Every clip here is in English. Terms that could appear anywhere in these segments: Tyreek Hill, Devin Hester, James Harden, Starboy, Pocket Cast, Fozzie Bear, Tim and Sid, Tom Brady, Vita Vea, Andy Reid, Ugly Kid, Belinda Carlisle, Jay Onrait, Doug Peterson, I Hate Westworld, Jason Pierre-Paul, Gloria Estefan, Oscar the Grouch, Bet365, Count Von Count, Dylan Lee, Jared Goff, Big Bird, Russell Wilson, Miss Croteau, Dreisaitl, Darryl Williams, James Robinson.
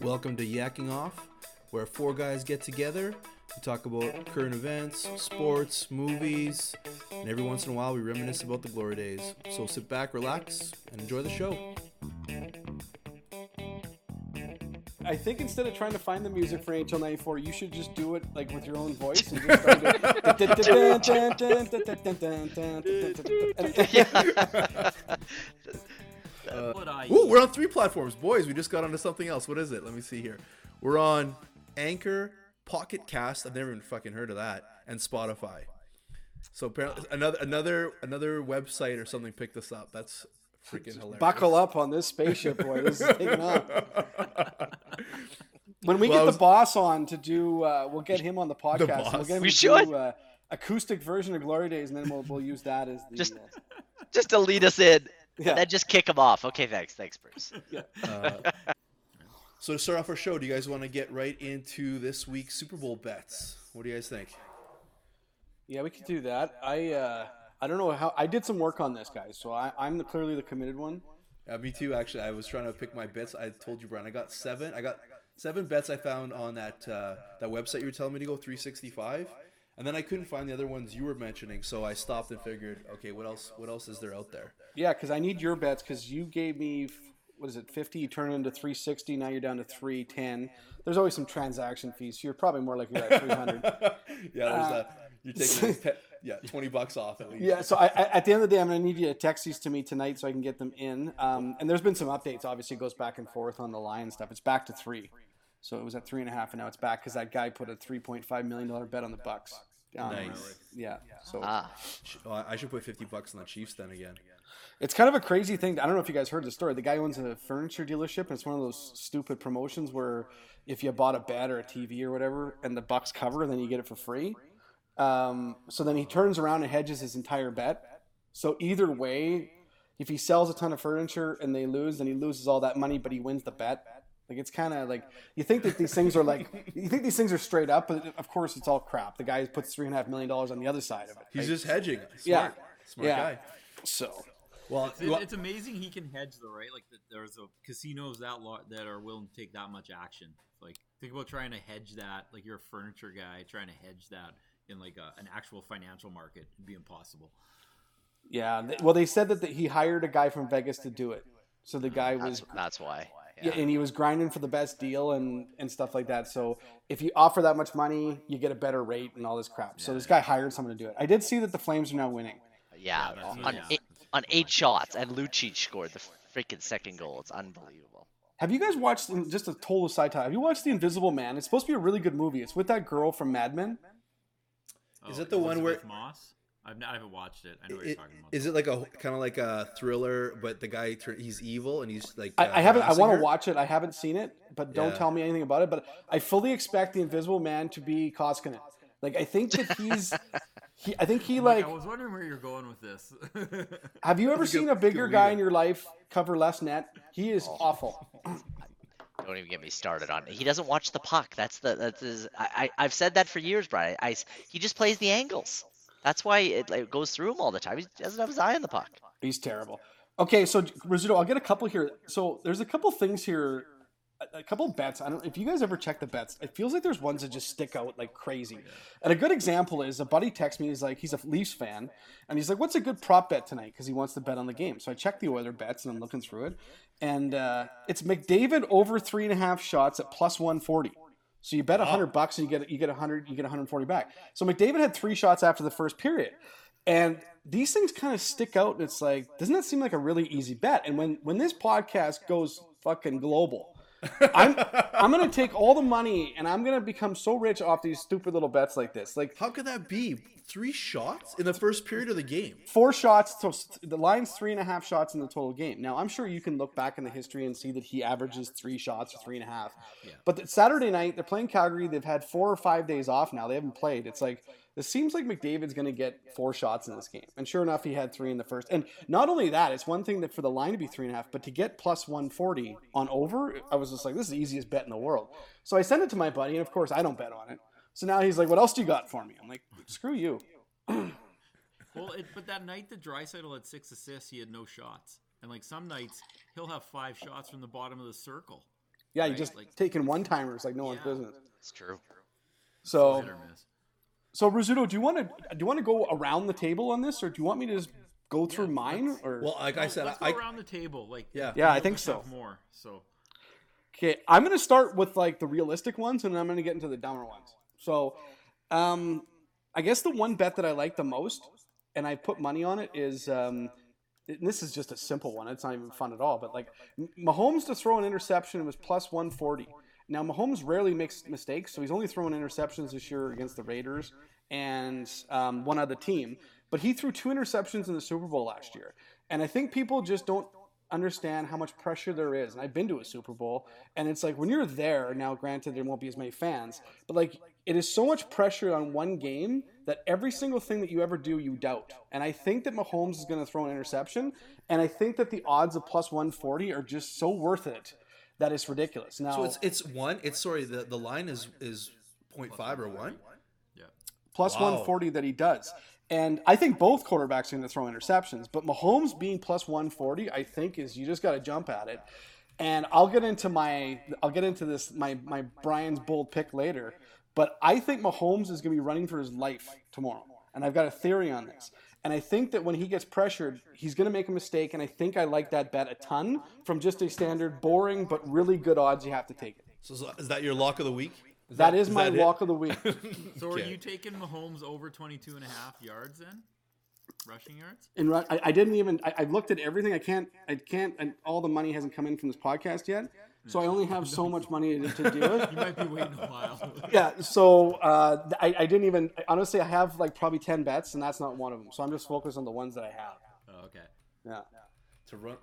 Welcome to Yacking Off, where four guys get together to talk about current events, sports, movies, and every once in a while we reminisce about the glory days. So sit back, relax, and enjoy the show. I think instead of trying to find the music for NHL 94, you should just do it like with your own voice and just try to... Ooh, we're on three platforms. Boys, we just got onto something else. What is it? Let me see here. We're on Anchor, Pocket Cast. I've never even fucking heard of that. And Spotify. So apparently another website or something picked us up. That's freaking hilarious. Buckle up on this spaceship, boy. This is taking off. When we get the boss on to do, we'll get him on the podcast. We'll get him to do acoustic version of Glory Days, and then we'll use that as the... Just to lead us in. Yeah. Then just kick them off. Okay, thanks, Bruce. Yeah. So to start off our show, do you guys want to get right into this week's Super Bowl bets? What do you guys think? Yeah, we could do that. I don't know how. I did some work on this, guys, so I'm clearly the committed one. Yeah, me too. Actually, I was trying to pick my bets. I told you, Brian, I got seven bets I found on that website you were telling me to go, 365, and then I couldn't find the other ones you were mentioning, so I stopped and figured, okay, what else is there out there? Yeah, because I need your bets, because you gave me, 50, you turn it into 360, now you're down to 310. There's always some transaction fees, so you're probably more likely at 300. Yeah, there's that. You're taking $20 off at least. Yeah, so I, at the end of the day, I'm going to need you to text these to me tonight so I can get them in. And there's been some updates. Obviously, it goes back and forth on the line and stuff. It's back to 3. So it was at 3.5, and now it's back because that guy put a $3.5 million bet on the Bucks. Nice. Yeah. So I should put $50 on the Chiefs then again. It's kind of a crazy thing. I don't know if you guys heard the story. The guy owns a furniture dealership, and it's one of those stupid promotions where if you bought a bed or a TV or whatever, and the Bucks cover, then you get it for free. So then he turns around and hedges his entire bet. So either way, if he sells a ton of furniture and they lose, then he loses all that money, but he wins the bet. Like, it's kind of like, you think these things are straight up, but of course it's all crap. The guy puts $3.5 million on the other side of it. He's just hedging. Smart guy. So, well, it's amazing he can hedge though, right? Like, there's casinos that are willing to take that much action. Like, think about trying to hedge that. Like, you're a furniture guy trying to hedge that in like an actual financial market would be impossible. Yeah. Well, they said that he hired a guy from Vegas to do it. So the guy that's why. Yeah, and he was grinding for the best deal and stuff like that. So if you offer that much money, you get a better rate and all this crap. So this guy hired someone to do it. I did see that the Flames are now winning. Yeah, on 8 shots, and Lucic scored the freaking second goal. It's unbelievable. Have you guys watched, just a total side time, have you watched The Invisible Man? It's supposed to be a really good movie. It's with that girl from Mad Men. Oh, is it the one where... Moss? I haven't watched it. I know what you're talking about. Is it like a kind of like a thriller, but the guy he's evil and he's like? I haven't. I want to watch it. I haven't seen it, but don't tell me anything about it. But I fully expect the Invisible Man to be Koskinen. Like, I think that he's. I think he like. I was wondering where you're going with this. Have you ever seen a bigger guy in your life cover less net? He is awful. Don't even get me started on it. He doesn't watch the puck. That's his. I've said that for years, Brian. He just plays the angles. That's why it goes through him all the time. He doesn't have his eye on the puck. He's terrible. Okay, so, Rizzuto, I'll get a couple here. So there's a couple things here, a couple bets. I don't know if you guys ever check the bets. It feels like there's ones that just stick out like crazy. And a good example is a buddy texts me. He's a Leafs fan, and he's like, what's a good prop bet tonight? Because he wants to bet on the game. So I check the Oilers bets, and I'm looking through it. And it's McDavid over 3.5 shots at plus 140. So you bet $100 and you get 140 back. So McDavid had 3 shots after the first period. And these things kind of stick out, and it's like, doesn't that seem like a really easy bet? And when this podcast goes fucking global, I'm going to take all the money and I'm going to become so rich off these stupid little bets like this. Like, how could that be? three shots in the first period of the game. Four shots. So the Lions 3.5 shots in the total game. Now, I'm sure you can look back in the history and see that he averages 3 shots or 3.5. Yeah. But Saturday night, they're playing Calgary. They've had 4 or 5 days off now. They haven't played. It's like, this seems like McDavid's going to get 4 shots in this game. And sure enough, he had 3 in the first. And not only that, it's one thing that for the line to be 3.5, but to get plus 140 on over, I was just like, this is the easiest bet in the world. So I sent it to my buddy, and of course, I don't bet on it. So now he's like, what else do you got for me? I'm like, screw you. But that night that Dreisaitl had 6 assists, he had no shots. And like some nights, he'll have 5 shots from the bottom of the circle. Yeah, right? You just like, taking one-timers like no one's business. It's true. So... So Rizzuto, do you want to go around the table on this, or do you want me to just go through mine? Or well, like I said, let's go around the table. Like yeah, I think so. More so. Okay, I'm gonna start with like the realistic ones, and then I'm gonna get into the dumber ones. So, I guess the one bet that I like the most, and I put money on it, is and this is just a simple one. It's not even fun at all. But like Mahomes to throw an interception was plus 140. Now, Mahomes rarely makes mistakes, so he's only thrown interceptions this year against the Raiders and one other team. But he threw 2 interceptions in the Super Bowl last year. And I think people just don't understand how much pressure there is. And I've been to a Super Bowl, and it's like when you're there, now granted there won't be as many fans, but like it is so much pressure on one game that every single thing that you ever do, you doubt. And I think that Mahomes is going to throw an interception, and I think that the odds of plus 140 are just so worth it. That is ridiculous. Now, so the line is 0.5 or 1? Yeah. Plus 140 that he does. And I think both quarterbacks are going to throw interceptions, but Mahomes being plus 140, I think is you just got to jump at it. And I'll get into my Brian's bold pick later, but I think Mahomes is going to be running for his life tomorrow. And I've got a theory on this. And I think that when he gets pressured, he's going to make a mistake, and I think I like that bet a ton from just a standard boring but really good odds you have to take it. So is that your lock of the week? Is that my lock of the week. So are you taking Mahomes over 22.5 yards then? Rushing yards? And I looked at everything. I can't, and all the money hasn't come in from this podcast yet. So I only have so much money to do it. You might be waiting a while. Yeah, so honestly, I have like probably 10 bets, and that's not one of them. So I'm just focused on the ones that I have. Oh, okay. Yeah.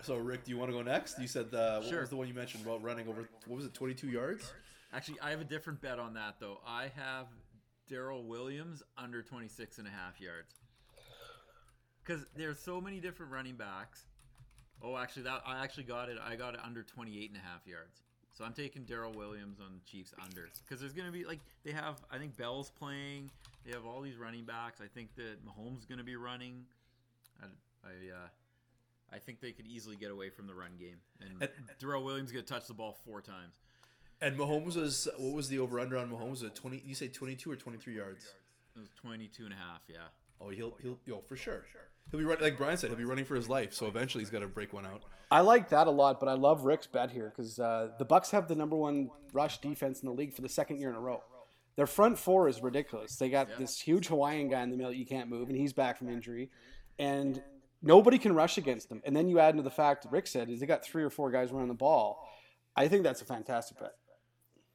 So Rick, do you want to go next? You said what was the one you mentioned about running over, what was it, 22 yards? Actually, I have a different bet on that, though. I have Darryl Williams under 26.5 yards. Because there's so many different running backs. Oh, actually, I got it. I got it under 28.5 yards. So I'm taking Darryl Williams on Chiefs under. Because there's going to be, like, they have, I think, Bell's playing. They have all these running backs. I think that Mahomes is going to be running. I think they could easily get away from the run game. And Darryl Williams is going to touch the ball 4 times. And Mahomes was, what was the over-under on Mahomes? 20? You say 22 or 23 yards? It was 22.5, yeah. Oh, he'll for sure. He'll be running, like Brian said, he'll be running for his life. So eventually he's got to break one out. I like that a lot, but I love Rick's bet here because the Bucks have the number 1 rush defense in the league for the 2nd year in a row. Their front 4 is ridiculous. They got this huge Hawaiian guy in the middle that you can't move, and he's back from injury. And nobody can rush against them. And then you add into the fact Rick said is they got 3 or 4 guys running the ball. I think that's a fantastic bet.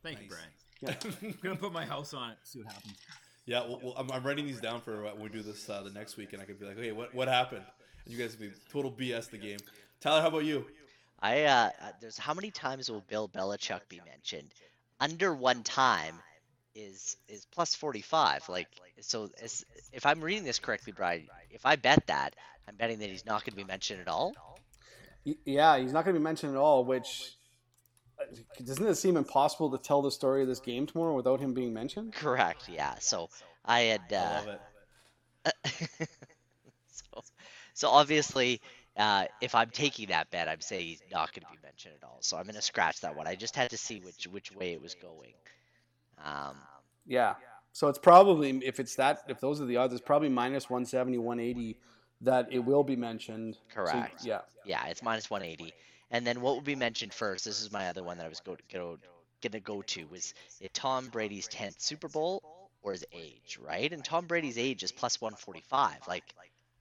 Thank you, Brian. Yeah. I'm going to put my house on it, see what happens. Yeah, well, I'm writing these down for when we do this the next week, and I could be like, "Hey, what happened?" And you guys could be total BS the game. Tyler, how about you? There's how many times will Bill Belichick be mentioned? Under 1 time is plus 45. Like, so if I'm reading this correctly, Brian, if I bet that, I'm betting that he's not going to be mentioned at all. Yeah, he's not going to be mentioned at all. Which doesn't it seem impossible to tell the story of this game tomorrow without him being mentioned? Correct, yeah. So I had... so obviously, if I'm taking that bet, I'm saying he's not going to be mentioned at all. So I'm going to scratch that one. I just had to see which way it was going. Yeah. So it's probably, if those are the odds, it's probably minus 170, 180 that it will be mentioned. Correct. So, yeah. Yeah, it's minus 180. And then what would be mentioned first, this is my other one that I was going to go to, was it Tom Brady's 10th Super Bowl or his age, right? And Tom Brady's age is plus 145. Like,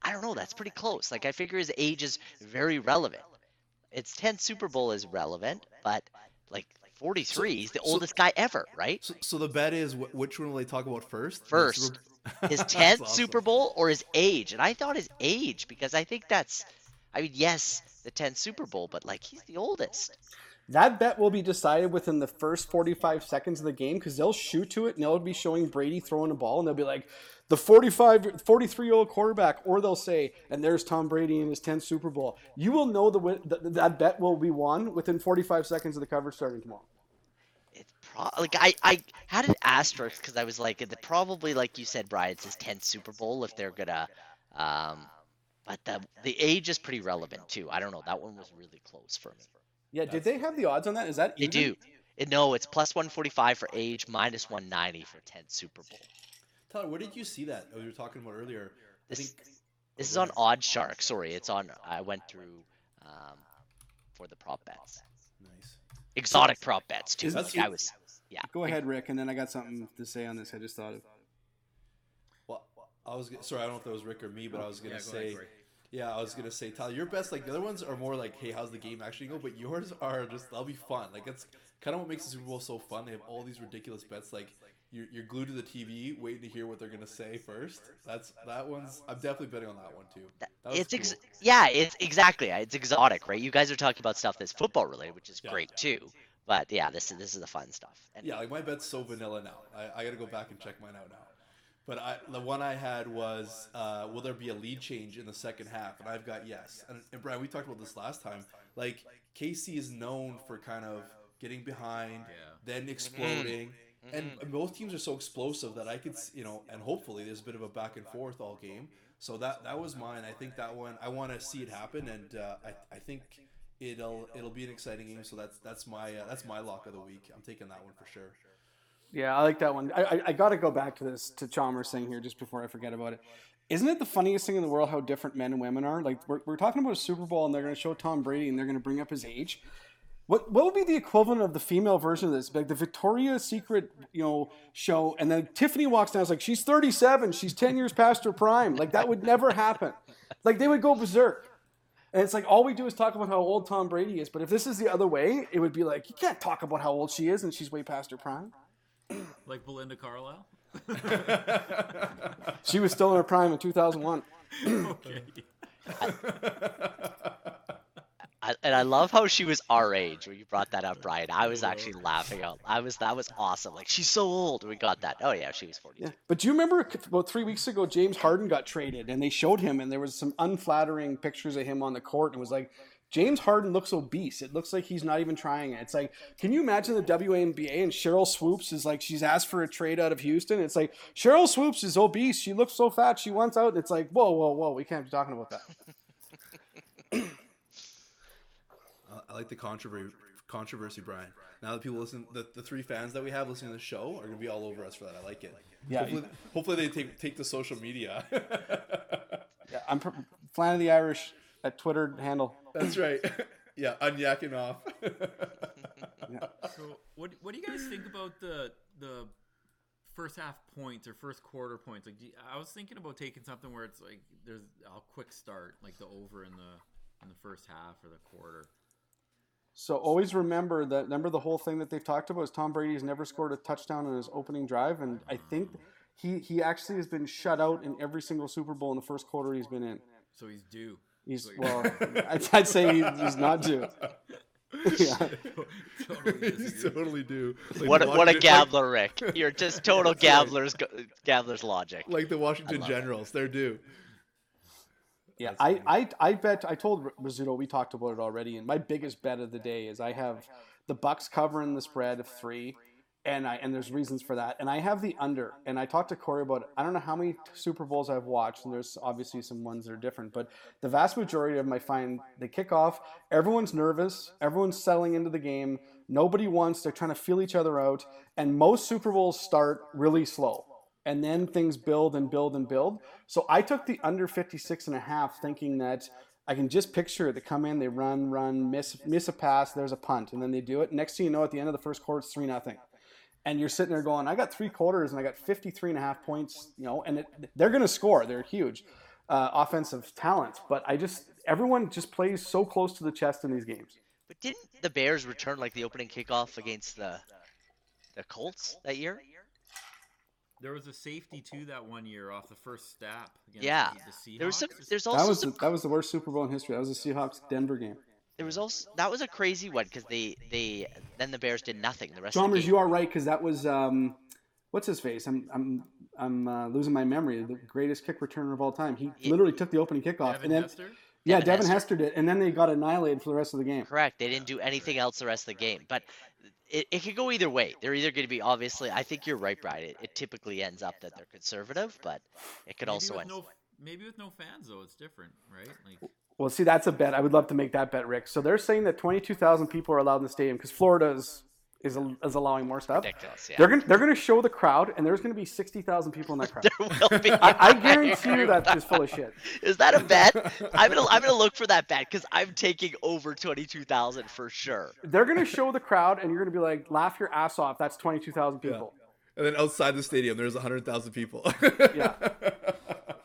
I don't know. That's pretty close. Like, I figure his age is very relevant. Its 10th Super Bowl is relevant, but, like, 43, he's the oldest guy ever, right? So the bet is which one will they talk about first? First. his 10th awesome. Super Bowl or his age? And I thought his age, because I think that's, I mean, yes, the 10th Super Bowl, but like he's the oldest. That bet will be decided within the first 45 seconds of the game, because they'll shoot to it and they'll be showing Brady throwing a ball and they'll be like, the 43-year-old quarterback, or they'll say, and there's Tom Brady in his 10th Super Bowl. You will know that bet will be won within 45 seconds of the coverage starting tomorrow. Like I had an asterisk because I was like, probably like you said, Brian, it's his 10th Super Bowl if they're gonna. But the age is pretty relevant too. I don't know. That one was really close for me. Yeah. Did they have the odds on that? Is that even? They do? No, it's plus 145 for age, minus 190 for 10th Super Bowl. Tyler, where did you see that? Oh, you were talking about earlier. This is on Odd Shark. Sorry, it's on. I went through for the prop bets. Nice. Exotic prop bets too. Like I was. Yeah. Go ahead, Rick, and then I got something to say on this. I just thought of. Well, I was sorry. I don't know if that was Rick or me, but I was gonna say, I was gonna say, Tyler, your bets like the other ones are more like, hey, how's the game actually go? But yours are just that'll be fun. Like that's kind of what makes the Super Bowl so fun. They have all these ridiculous bets. Like you're glued to the TV, waiting to hear what they're gonna say first. That one's. I'm definitely betting on that one too. It's exactly. It's exotic, right? You guys are talking about stuff that's football related, which is great too. But yeah, this is the fun stuff. And yeah, like my bet's so vanilla now. I gotta go back and check mine out now. But the one I had was, will there be a lead change in the second half? And I've got yes. And Brian, we talked about this last time. Like KC is known for kind of getting behind, then exploding, and both teams are so explosive that I could, and hopefully there's a bit of a back and forth all game. So that was mine. I think that one I want to see it happen, and I think. It'll be an exciting game, so that's my lock of the week. I'm taking that one for sure. Yeah, I like that one. I got to go back to this to Chalmers thing here just before I forget about it. Isn't it the funniest thing in the world how different men and women are? Like we're talking about a Super Bowl and they're going to show Tom Brady and they're going to bring up his age. What would be the equivalent of the female version of this? Like the Victoria's Secret, show, and then Tiffany walks down. It's like she's 37. She's 10 years past her prime. Like that would never happen. Like they would go berserk. And it's like all we do is talk about how old Tom Brady is. But if this is the other way, it would be like, you can't talk about how old she is and she's way past her prime. Like Belinda Carlisle? She was still in her prime in 2001. Okay. I love how she was our age when you brought that up, Brian. I was actually laughing out. That was awesome. Like, she's so old. We got that. Oh, yeah, she was 42. Yeah. But do you remember about 3 weeks ago, James Harden got traded, and they showed him, and there was some unflattering pictures of him on the court, and it was like, James Harden looks obese. It looks like he's not even trying it. It's like, can you imagine the WNBA and Cheryl Swoops is like, she's asked for a trade out of Houston. It's like, Cheryl Swoops is obese. She looks so fat. She wants out. It's like, whoa. We can't be talking about that. I like the controversy, Brian. Now that people listen, the three fans that we have listening to the show are gonna be all over us for that. I like it. Yeah. Hopefully they take the social media. Yeah, I'm Flan of the Irish at Twitter handle. That's right. Yeah, I'm Yacking Off. Yeah. So what do you guys think about the first half points or first quarter points? Like I was thinking about taking something where it's like there's a quick start, like the over in the first half or the quarter. So always remember that. Remember the whole thing that they've talked about is Tom Brady's never scored a touchdown in his opening drive, and I think he actually has been shut out in every single Super Bowl in the first quarter he's been in. So he's due. I'd say he's not due. Yeah. He's totally due. Like what a gambler, Rick! You're just total gambler's logic. Like the Washington Generals, they're due. Yeah, I bet – I told Rizzuto, we talked about it already, and my biggest bet of the day is I have the Bucks covering the spread of 3, and there's reasons for that. And I have the under, and I talked to Corey about it. I don't know how many Super Bowls I've watched, and there's obviously some ones that are different, but the vast majority of them I find they kick off. Everyone's nervous. Everyone's settling into the game. Nobody wants – they're trying to feel each other out, and most Super Bowls start really slow. And then things build and build and build. So I took the under 56.5 thinking that I can just picture it. They come in, they run, miss a pass, there's a punt, and then they do it. Next thing you know, at the end of the first quarter, it's 3-0. And you're sitting there going, I got three quarters and I got 53.5 points, and they're going to score. They're huge offensive talent. But everyone just plays so close to the chest in these games. But didn't the Bears return like the opening kickoff against the Colts that year? There was a safety too that one year off the first stop. Yeah, the there was some. There's also that was the worst Super Bowl in history. That was the Seahawks Denver game. There was also that was a crazy one because they then the Bears did nothing the rest. Chalmers, of the game. You are right because that was what's his face? I'm losing my memory. The greatest kick returner of all time. He literally took the opening kickoff Devin and then. Hester? Yeah, Devin Hester did, and then they got annihilated for the rest of the game. Correct. They didn't do anything else the rest of the game, but it could go either way. They're either going to be obviously. I think you're right, Brian. It typically ends up that they're conservative, but it could also end. Maybe with no fans though, it's different, right? Like, well, see, that's a bet. I would love to make that bet, Rick. So they're saying that 22,000 people are allowed in the stadium because Florida's. Is allowing more stuff. Ridiculous, yeah. They're gonna show the crowd, and there's gonna be 60,000 people in that crowd. There will be. I guarantee you that is full of shit. Is that a bet? I'm gonna look for that bet because I'm taking over 22,000 for sure. They're gonna show the crowd, and you're gonna be like, laugh your ass off. That's 22,000 people. Yeah. And then outside the stadium, there's 100,000 people. Yeah.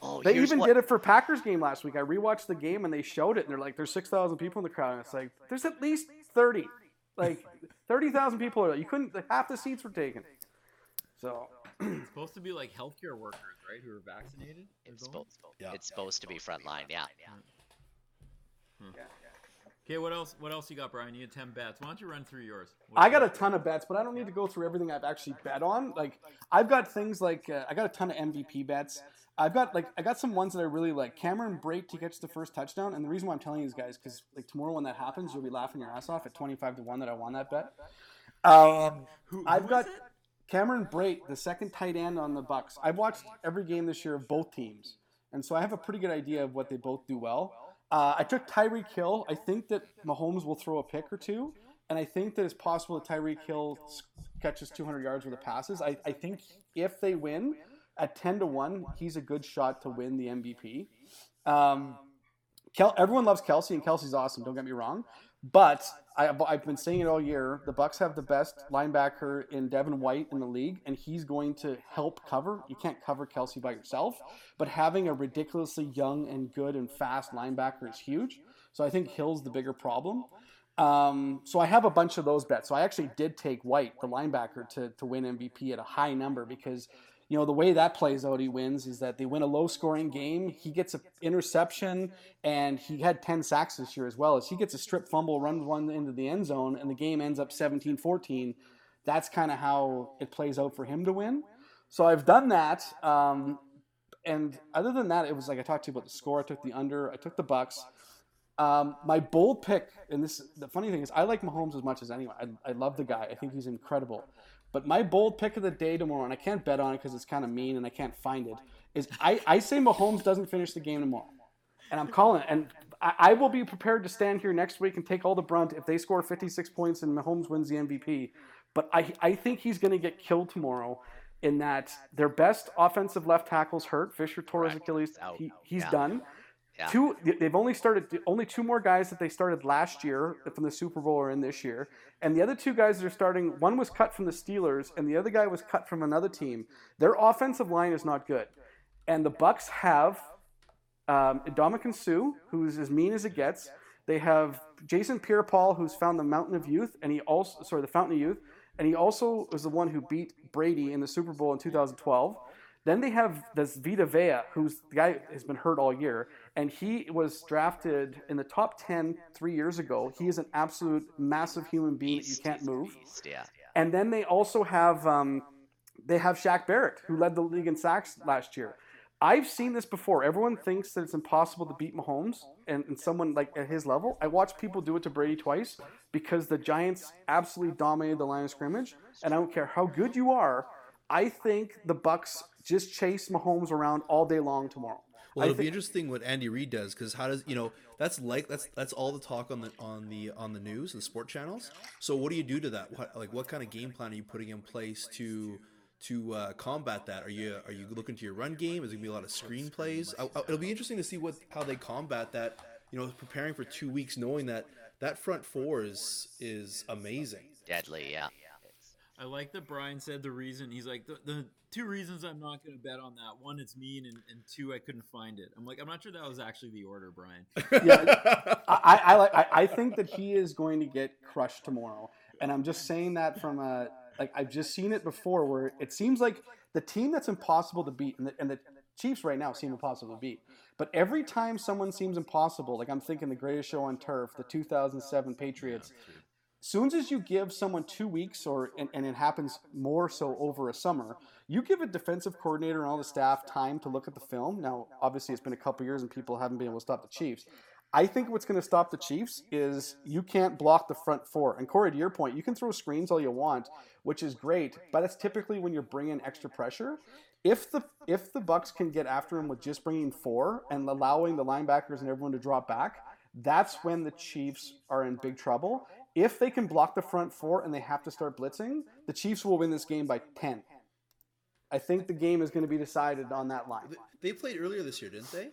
Oh, they even did it for Packers game last week. I rewatched the game, and they showed it, and they're like, there's 6,000 people in the crowd, and it's like, there's at least 30. Like 30,000 people are. You couldn't. Half the seats were taken. So it's supposed to be like healthcare workers, right, who are vaccinated. It's supposed to be frontline. Yeah. Yeah. Okay. What else you got, Brian? You had 10 bets. Why don't you run through yours? I got a ton of bets, but I don't need to go through everything I've actually bet on. Like I've got things like I got a ton of MVP bets. I got some ones that I really like. Cameron Brate to catch the first touchdown, and the reason why I'm telling you guys because like tomorrow when that happens, you'll be laughing your ass off at 25-1 that I won that bet. I've got Cameron Brate, the second tight end on the Bucks. I've watched every game this year of both teams, and so I have a pretty good idea of what they both do well. I took Tyreek Hill. I think that Mahomes will throw a pick or two, and I think that it's possible that Tyreek Hill catches 200 yards with the passes. I think if they win. At 10-1, he's a good shot to win the MVP. Everyone loves Kelsey, and Kelsey's awesome. Don't get me wrong, but I've been saying it all year. The Bucks have the best linebacker in Devin White in the league, and he's going to help cover. You can't cover Kelsey by yourself, but having a ridiculously young and good and fast linebacker is huge. So I think Hill's the bigger problem. So I have a bunch of those bets. So I actually did take White, the linebacker, to win MVP at a high number because. You know, the way that plays out, he wins, is that they win a low-scoring game. He gets an interception, and he had 10 sacks this year as well. As he gets a strip fumble, runs one into the end zone, and the game ends up 17-14. That's kind of how it plays out for him to win. So I've done that. And other than that, it was like I talked to you about the score. I took the under. I took the Bucks. My bold pick, and this the funny thing is I like Mahomes as much as anyone. I love the guy. I think he's incredible. But my bold pick of the day tomorrow, and I can't bet on it because it's kind of mean and I can't find it, is I say Mahomes doesn't finish the game tomorrow. And I'm calling it. And I will be prepared to stand here next week and take all the brunt if they score 56 points and Mahomes wins the MVP. But I think he's going to get killed tomorrow in that their best offensive left tackle's hurt. Fisher tore his Achilles. He's done. Yeah. They've only two more guys that they started last year from the Super Bowl are in this year. And the other two guys that are starting, one was cut from the Steelers and the other guy was cut from another team. Their offensive line is not good. And the Bucks have Ndamukong Suh, who's as mean as it gets. They have Jason Pierre-Paul, who's found the Mountain of Youth, and the Fountain of Youth, and he also was the one who beat Brady in the Super Bowl in 2012. Then they have this Vita Vea, who's the guy has been hurt all year, and he was drafted in the top 10 3 years ago. He is an absolute massive human being that you can't move. And then they also have Shaq Barrett, who led the league in sacks last year. I've seen this before. Everyone thinks that it's impossible to beat Mahomes and someone like at his level. I watched people do it to Brady twice because the Giants absolutely dominated the line of scrimmage, and I don't care how good you are. I think the Bucks just chase Mahomes around all day long tomorrow. Well, it'll be interesting what Andy Reid does because how does that's all the talk on the news and sport channels. So what do you do to that? What kind of game plan are you putting in place to combat that? Are you looking to your run game? Is it gonna be a lot of screen plays? It'll be interesting to see how they combat that. You know, preparing for 2 weeks, knowing that front four is amazing, deadly, yeah. I like that Brian said the reason. He's like, the two reasons I'm not going to bet on that. One, it's mean, and two, I couldn't find it. I'm like, I'm not sure that was actually the order, Brian. Yeah, I think that he is going to get crushed tomorrow. And I'm just saying that from a Like, I've just seen it before where it seems like the team that's impossible to beat, and the Chiefs right now seem impossible to beat. But every time someone seems impossible, like I'm thinking the greatest show on turf, the 2007 Patriots, soon as you give someone 2 weeks, and it happens more so over a summer, you give a defensive coordinator and all the staff time to look at the film. Now, obviously, it's been a couple years and people haven't been able to stop the Chiefs. I think what's going to stop the Chiefs is you can't block the front four. And Corey, to your point, you can throw screens all you want, which is great, but that's typically when you're bringing extra pressure. If the Bucs can get after him with just bringing four and allowing the linebackers and everyone to drop back, that's when the Chiefs are in big trouble. If they can block the front four and they have to start blitzing, the Chiefs will win this game by 10. I think the game is going to be decided on that line. They played earlier this year, didn't they?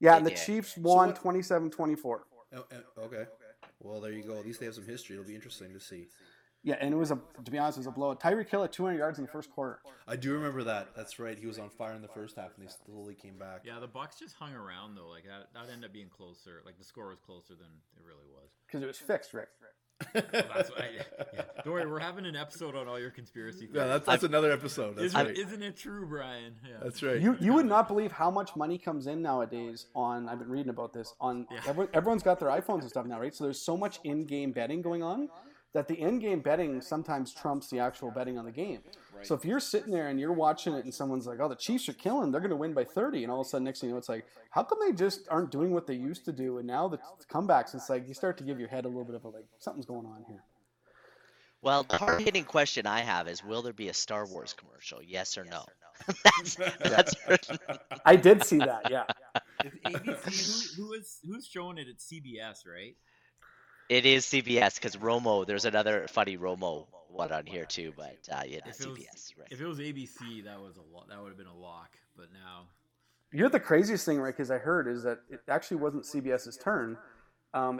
Yeah, and the Chiefs won 27-24. Okay. Well, there you go. At least they have some history. It'll be interesting to see. Yeah, and to be honest, it was a blowout. Tyreek Hill at 200 yards in the first quarter. I do remember that. That's right. He was on fire in the first half, and they slowly came back. Yeah, the Bucs just hung around, though. Like, that ended up being closer. Like, the score was closer than it really was. Because it was fixed, Rick. Well, yeah. Don't worry, we're having an episode on all your conspiracy theories. Yeah, that's another episode. That's right. Isn't it true, Brian? Yeah. That's right. You would not believe how much money comes in nowadays on, I've been reading about this, on everyone's got their iPhones and stuff now, right? So there's so much in-game betting going on that the in-game betting sometimes trumps the actual betting on the game. Right. So if you're sitting there and you're watching it and someone's like, oh, the Chiefs are killing, they're going to win by 30. And all of a sudden, next thing you know, it's like, how come they just aren't doing what they used to do? And now the comebacks, it's like you start to give your head a little bit of a, like, something's going on here. Well, the hard-hitting question I have is, will there be a Star Wars commercial? Yes or no? I did see that, yeah. It's ABC, who's showing it at CBS, right? It is CBS because Romo. There's another funny Romo one on here too, but yeah, CBS. Right. If it was ABC, that would have been a lock. But now, you're the craziest thing, Rick. As I heard, is that it actually wasn't CBS's turn.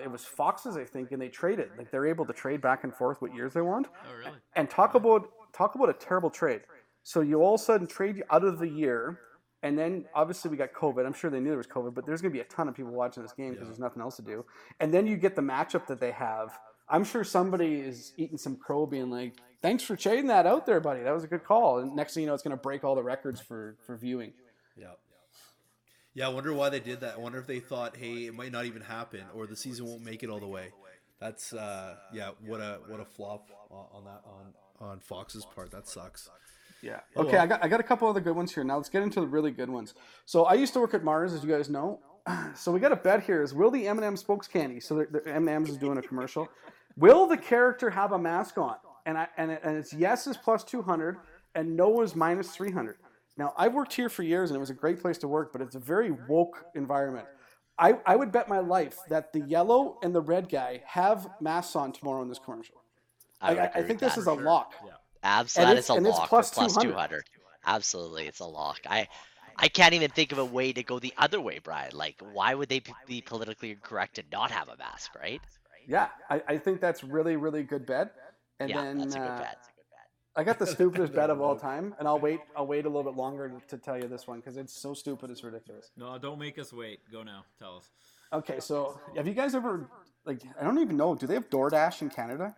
It was Fox's, I think, and they traded. Like they're able to trade back and forth what years they want. Oh, really? And talk about a terrible trade. So you all of a sudden trade out of the year, and then obviously we got COVID. I'm sure they knew there was COVID, but there's going to be a ton of people watching this game because there's nothing else to do. And then you get the matchup that they have. I'm sure somebody is eating some crow being like, thanks for trading that out there, buddy. That was a good call. And next thing you know, it's going to break all the records for viewing. Yeah. Yeah, I wonder why they did that. I wonder if they thought, hey, it might not even happen or the season won't make it all the way. That's, what a flop on Fox's part. That sucks. Yeah. Okay, I got a couple other good ones here. Now let's get into the really good ones. So I used to work at Mars, as you guys know. So we got a bet here is, will the M&M spokes candy? So the M&M's is doing a commercial. Will the character have a mask on? And it's yes is +200 and no is -300. Now I've worked here for years and it was a great place to work, but it's a very woke environment. I would bet my life that the yellow and the red guy have masks on tomorrow in this commercial. I think this is a lock. Yeah. Absolutely, it's a lock. +200. Absolutely, it's a lock. I can't even think of a way to go the other way, Brian. Like, why would they be politically correct and not have a mask, right? Yeah, I think that's really, really good bet. And yeah, then that's a good bet. I got the stupidest bet of all time, and I'll wait a little bit longer to tell you this one because it's so stupid, it's ridiculous. No, don't make us wait. Go now. Tell us. Okay, so have you guys ever, like, I don't even know, do they have DoorDash in Canada?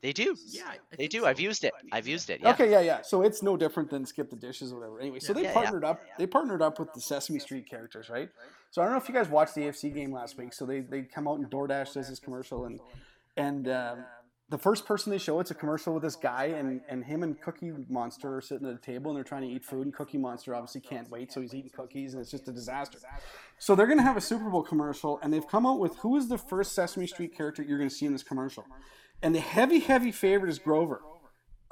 They do. Yeah, they do. So. I've used it. Yeah. Okay, yeah. So it's no different than Skip the Dishes or whatever. Anyway, so they partnered up with the Sesame Street characters, right? So I don't know if you guys watched the AFC game last week. So they come out and DoorDash does this commercial, and the first person they show, it's a commercial with this guy, and him and Cookie Monster are sitting at a table, and they're trying to eat food, and Cookie Monster obviously can't wait, so he's eating cookies, and it's just a disaster. So they're going to have a Super Bowl commercial, and they've come out with who is the first Sesame Street character you're going to see in this commercial. And the heavy favorite is Grover.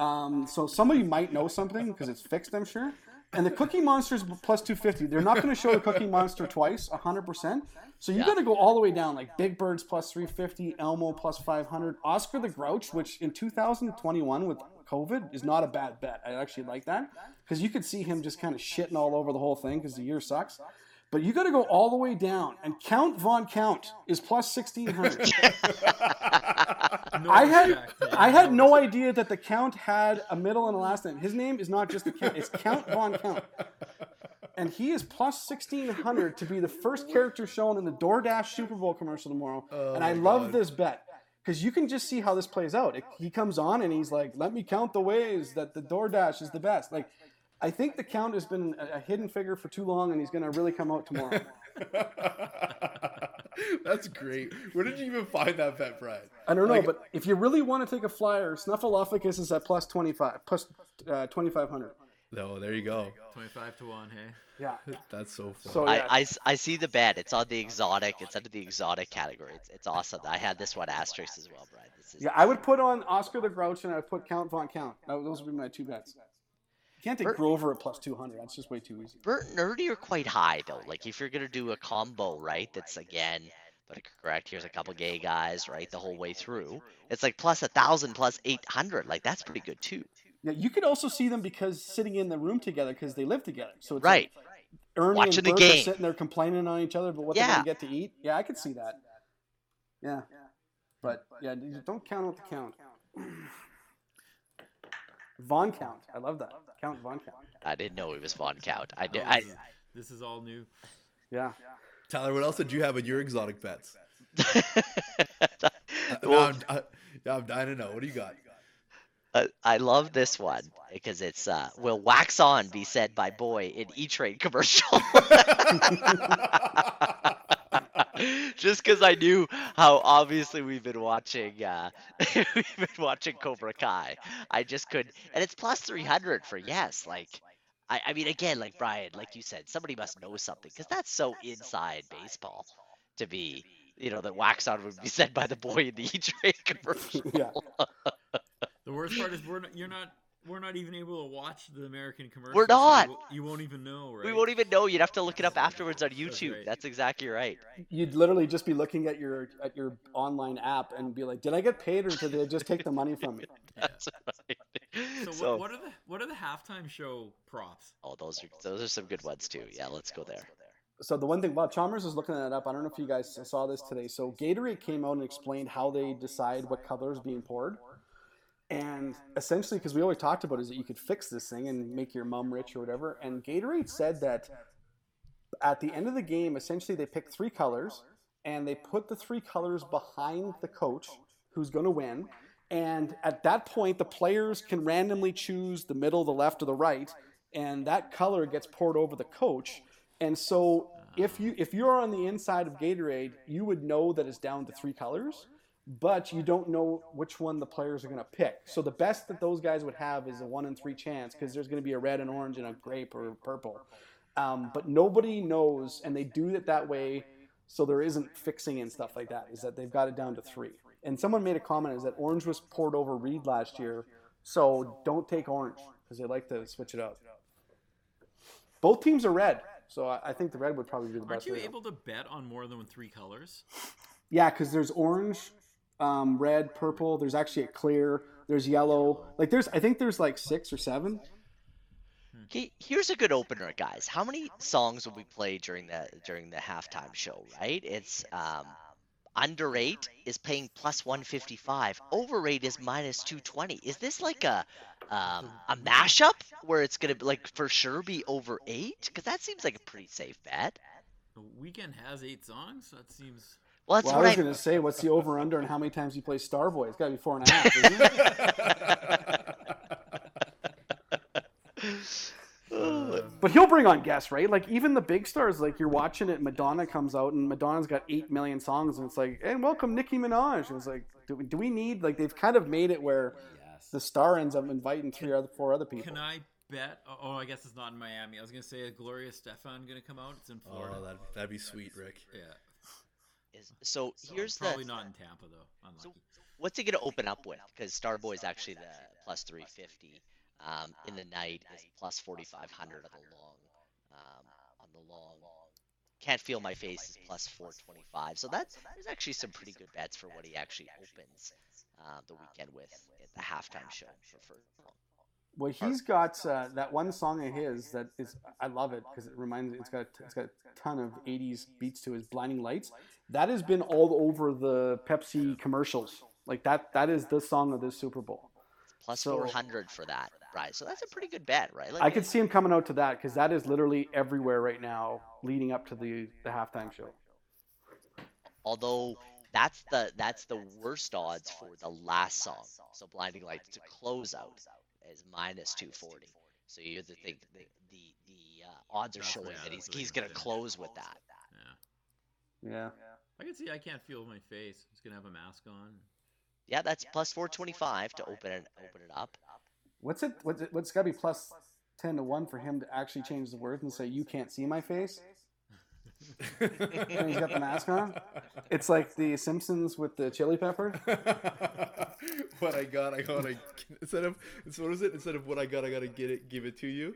So somebody might know something because it's fixed, I'm sure. And the Cookie Monster's +250. They're not going to show the Cookie Monster twice, 100%. So you got to go all the way down, like Big Bird's +350, Elmo +500, Oscar the Grouch, which in 2021 with COVID is not a bad bet. I actually like that because you could see him just kind of shitting all over the whole thing because the year sucks. But you got to go all the way down, and Count Von Count is +1,600. I had no idea that the Count had a middle and a last name. His name is not just the Count; it's Count Von Count, and he is +1,600 to be the first character shown in the DoorDash Super Bowl commercial tomorrow. Oh, and I love this bet Because you can just see how this plays out. He comes on and he's like, let me count the ways that the DoorDash is the best. Like, I think the count has been a hidden figure for too long, and he's going to really come out tomorrow. That's great. Where did you even find that bet, Brian? I don't know, but if you really want to take a flyer, Snuffleupagus is at plus 25, plus 2,500. No, there you go. 25-1, hey? Yeah. That's so fun. So, yeah. I see the bet. It's on the exotic. It's under the exotic category. It's awesome. I had this one asterisk as well, Brian. Yeah, I would put on Oscar the Grouch, and I would put Count Von Count. Those would be my two bets. You can't take Grover at plus 200. That's just way too easy. Bert and Ernie are quite high, though. Like, if you're going to do a combo, right, that's, again, but correct, here's a couple gay guys, right, the whole way through. It's like plus 1,000, plus 800. Like, that's pretty good, too. Now, you could also see them because sitting in the room together because they live together. So it's right. Like Ernie watching and Bert the game. Are sitting there complaining on each other about what they're going to get to eat. Yeah, I could see that. Yeah. But, yeah, don't count out the count. Von Count. I love that. Count Von Count. I didn't know it was Von Count. This is all new. Yeah. Tyler, what else did you have in your exotic bets? I'm dying to know. What do you got? I love this one because it's will wax on be said by boy in E-Train commercial. Just because I knew how obviously we've been watching Cobra Kai. I just couldn't, and it's plus 300 for yes. Like, I mean, again, like Brian, like you said, somebody must know something because that's so inside baseball to be, you know, that wax on would be said by the boy in the E-Train commercial. Yeah. The worst part is we're not even able to watch the American commercials. We're not. You won't even know, right? We won't even know. You'd have to look it up afterwards on YouTube. That's right. That's exactly right. You'd literally just be looking at your online app and be like, did I get paid or did they just take the money from me? That's right. So what are the halftime show props? Oh, those are some good ones too. Yeah, let's go there. So the one thing, Bob Chalmers was looking that up. I don't know if you guys saw this today. So Gatorade came out and explained how they decide what color is being poured. And essentially, because we always talked about is that you could fix this thing and make your mom rich or whatever. And Gatorade said that at the end of the game, essentially they pick three colors and they put the three colors behind the coach who's going to win. And at that point, the players can randomly choose the middle, the left, or the right. And that color gets poured over the coach. And so if you're on the inside of Gatorade, you would know that it's down to three colors. But you don't know which one the players are going to pick. So the best that those guys would have is a 1 in 3 chance because there's going to be a red and orange and a grape or purple. But nobody knows, and they do it that way so there isn't fixing and stuff like that, is that they've got it down to 3. And someone made a comment is that orange was poured over Reed last year, so don't take orange because they like to switch it up. Both teams are red, so I think the red would probably be the best. Aren't you able to bet on more than 3 colors? Yeah, because there's orange, red, purple. There's actually a clear. There's yellow. Like I think there's like 6 or 7. Okay, here's a good opener, guys. How many songs will we play during the halftime show? Right? It's underrate is paying plus 155. Overrate is minus 220. Is this like a mashup where it's gonna like for sure be over 8? Because that seems like a pretty safe bet. The Weeknd has 8 songs. So that seems. Well, that's I was going to say, what's the over-under and how many times you play Starboy? It's got to be 4.5, isn't it? But he'll bring on guests, right? Like, even the big stars, like, you're watching it, Madonna comes out, and Madonna's got 8 million songs, and it's like, and welcome Nicki Minaj. And it's like, do we need, like, they've kind of made it where the star ends up inviting 4 other people. Can I bet? Oh, I guess it's not in Miami. I was going to say, is Gloria Estefan going to come out? It's in Florida. Oh, that'd be sweet, Rick. Yeah. So here's probably not in Tampa though. Unlucky. So what's it going to open up with? Because Starboy's actually the plus 350 in the night is plus 4,500 on the long. Can't feel my face is plus 425. So there's actually some pretty good bets for what he actually opens the weekend with at the halftime show for long. Well, he's got that one song of his that is, I love it because it reminds me, it's got a ton of 80s beats to his Blinding Lights. That has been all over the Pepsi commercials. Like that is the song of this Super Bowl. Plus 400 for that, right? So that's a pretty good bet, right? Like, I could see him coming out to that because that is literally everywhere right now leading up to the halftime show. Although That's the worst odds for the last song. So Blinding Lights to close out is -240. So you have to think the odds are showing that he's going to close with that. Yeah. I can see I Can't Feel My Face. He's going to have a mask on. Yeah, that's +425 to open it up. What's got to be +10 to 1 for him to actually change the words and say, "You can't see my face"? And he's got the mask on. It's like the Simpsons with the chili pepper. What I got. Instead of what I got to get it. Give it to you.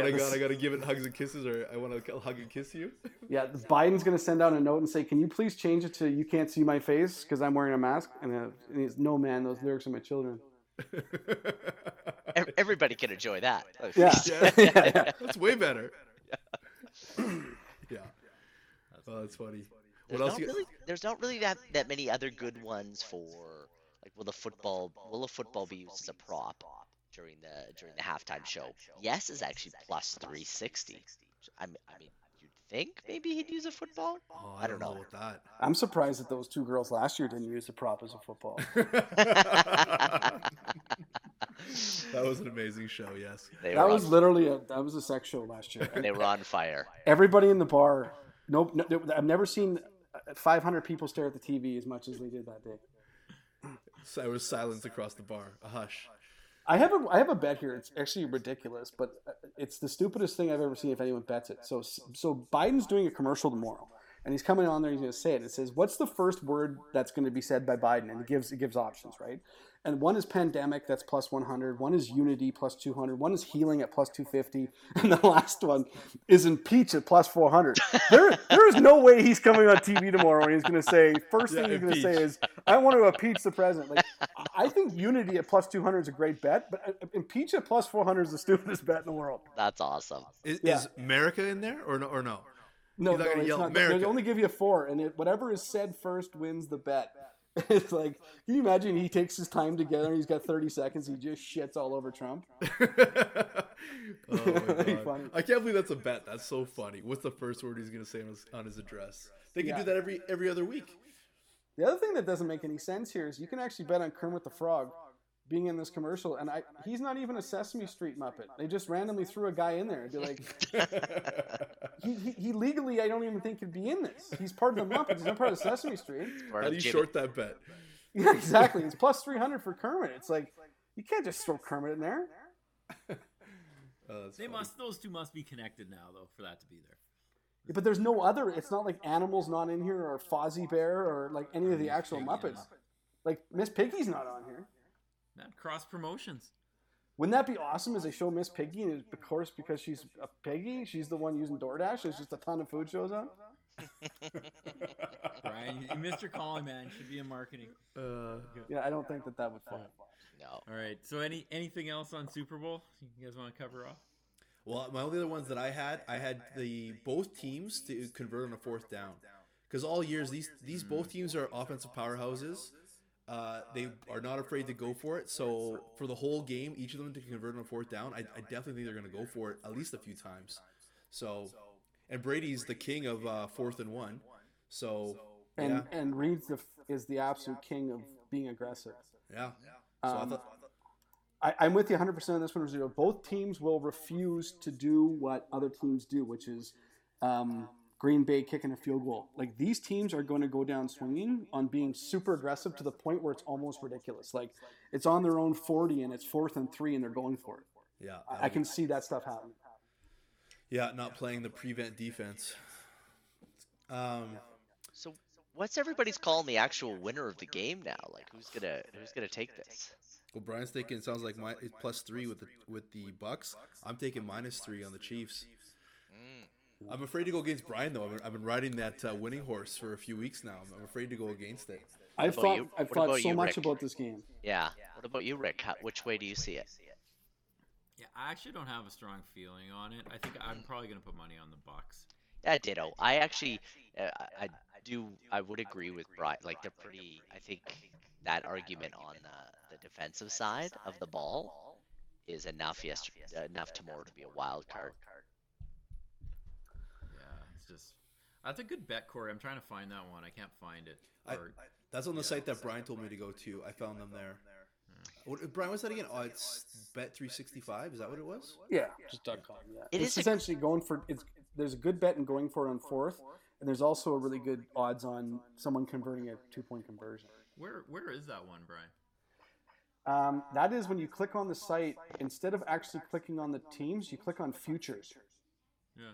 I got to give it hugs and kisses, or I want to hug and kiss you. Yeah, Biden's going to send out a note and say, "Can you please change it to 'You can't see my face' because I'm wearing a mask?" And he's, "No, man, those lyrics are my children." Everybody can enjoy that. Yeah. That's way better. Yeah. Oh, that's funny. There's not really that many other good ones for, like, will a football be used as a prop during the halftime show? Yes is actually +360. I mean, you'd think maybe he'd use a football. Oh, I don't know about that. I'm surprised that those two girls last year didn't use the prop as a football. That was an amazing show. Yes, that was a sex show last year. And they were on fire. Everybody in the bar. No, I've never seen 500 people stare at the TV as much as they did that day. So there was silence across the bar, a hush. I have a bet here. It's actually ridiculous, but it's the stupidest thing I've ever seen if anyone bets it. So Biden's doing a commercial tomorrow, and he's coming on there. He's going to say it. It says, "What's the first word that's going to be said by Biden?" And it gives options, right? And one is pandemic, that's +100. One is unity, +200. One is healing at +250. And the last one is impeach at +400. There is no way he's coming on TV tomorrow and he's going to say, first thing he's going to say is, "I want to impeach the president." Like, I think unity at +200 is a great bet, but impeach at +400 is the stupidest bet in the world. That's awesome. Is America in there or no? No, it's not. They only give you 4, and whatever is said first wins the bet. It's like, can you imagine he takes his time together and he's got 30 seconds, he just shits all over Trump? Oh my God. I can't believe that's a bet. That's so funny. What's the first word he's going to say on his address? They can do that every other week. The other thing that doesn't make any sense here is you can actually bet on Kermit the Frog being in this commercial, and he's not even a Sesame Street Muppet. They just randomly threw a guy in there and be like, he legally, I don't even think he'd be in this. He's part of the Muppets. He's not part of Sesame Street. How do you short that bet? Yeah, exactly. It's +300 for Kermit. It's like, you can't just throw Kermit in there. Those two must be connected now, though, for that to be there. Yeah, but there's no other. It's not like Animal's not in here, or Fozzie Bear, or like any of the actual Muppets. Like Miss Piggy's not on here. That cross promotions. Wouldn't that be awesome as they show Miss Piggy, and of course, because she's a piggy, she's the one using DoorDash. There's just a ton of food shows on. Brian, you missed your calling, man. You should be in marketing. I don't think that would fly. No. All right. So anything else on Super Bowl you guys want to cover off? Well, my only other ones that I had the both teams to convert on a fourth down. Because all years, these both teams are offensive powerhouses. They are not afraid to go for it. So for the whole game, each of them to convert on a fourth down, I definitely think they're going to go for it at least a few times. So, and Brady's the king of fourth and one. So and Reed's is the absolute king of being aggressive. Yeah. So I'm with you 100% on this one. Zero. Both teams will refuse to do what other teams do, which is Green Bay kicking a field goal. Like, these teams are going to go down swinging on being super aggressive to the point where it's almost ridiculous. Like, it's on their own 40 and it's 4th and 3 and they're going for it. Yeah, I can see that stuff happening. Yeah, not playing the prevent defense. So what's everybody's calling the actual winner of the game now? Like, who's gonna take this? Well, Brian's thinking it sounds like it's +3 with the Bucks. I'm taking -3 on the Chiefs. I'm afraid to go against Brian, though. I've been riding that winning horse for a few weeks now. I'm afraid to go against it. I've thought so much about this game. Yeah. What about you, Rick? Which way do you see it? Yeah, I actually don't have a strong feeling on it. I think I'm probably going to put money on the Bucks. Yeah, ditto. I actually, I would agree with Brian. Like, they're pretty. I think that argument on the defensive side of the ball is enough tomorrow to be a wild card. Just, That's a good bet, Corey. I'm trying to find that one. I can't find it. That's on the site that Brian told me to go to. I found them there. What, Brian, what's that again? Oh, it's Bet365. Is that what it was? Yeah, just .com. Yeah. It's essentially going for. There's a good bet in going for it on fourth, and there's also a really good odds on someone converting a 2-point conversion. Where is that one, Brian? That is when you click on the site. Instead of actually clicking on the teams, you click on futures. Yeah.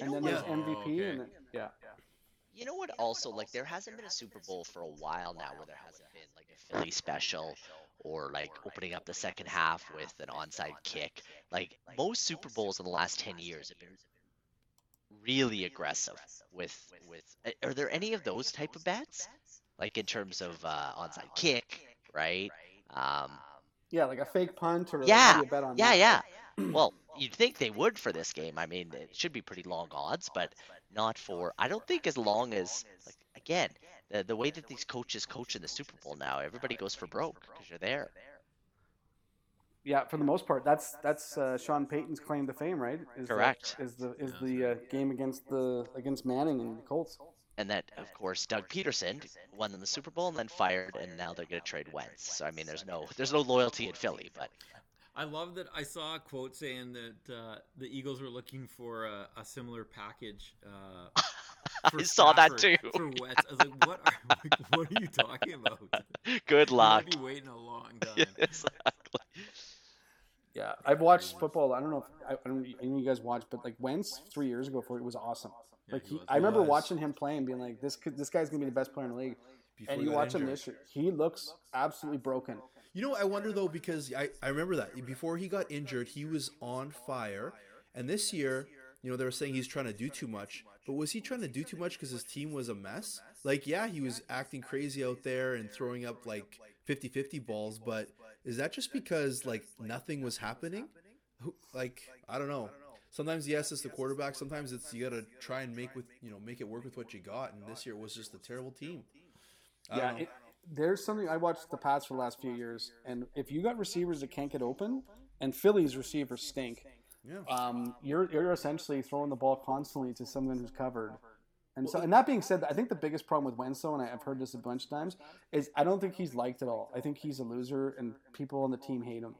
And then there's MVP. And then, yeah. You know what? Also, like, there hasn't been a Super Bowl for a while now where there hasn't been like a Philly special or like opening up the second half with an onside kick. Like most Super Bowls in the last 10 years have been really aggressive. With are there any of those type of bets? Like in terms of onside kick, right? Yeah, like a fake punt or a bet on that. Yeah. Well, you'd think they would for this game. I mean, it should be pretty long odds, but not for. I don't think as long as, like, again, the way that these coaches coach in the Super Bowl now, everybody goes for broke because you're there. Yeah, for the most part, that's Sean Payton's claim to fame, right? Correct. Is the game against Manning and the Colts. And that, of course, Doug Peterson won in the Super Bowl and then fired, and now they're going to trade Wentz. So I mean, there's no loyalty in Philly, but. I love that I saw a quote saying that the Eagles were looking for a similar package. I saw that too. For Wentz. I was like, what are you talking about? Good luck. I'll be waiting a long time. Exactly. Yeah, I've watched football. I don't know if I know you guys watched, but like Wentz 3 years ago, for it was awesome. Yeah, like I remember watching him play and being like, this guy's gonna be the best player in the league. And you watch him this year, he looks absolutely broken. You know, I wonder, though, because I remember that. Before he got injured, he was on fire. And this year, you know, they were saying he's trying to do too much. But was he trying to do too much because his team was a mess? Like, yeah, he was acting crazy out there and throwing up, like, 50-50 balls. But is that just because, like, nothing was happening? Like, I don't know. Sometimes, yes, it's the quarterback. Sometimes it's you got to try and make it work with what you got. And this year was just a terrible team. Yeah. There's something I watched the Pats for the last few years, and if you got receivers that can't get open, and Philly's receivers stink, you're essentially throwing the ball constantly to someone who's covered. And so, and that being said, I think the biggest problem with Wentz, and I've heard this a bunch of times, is I don't think he's liked at all. I think he's a loser, and people on the team hate him.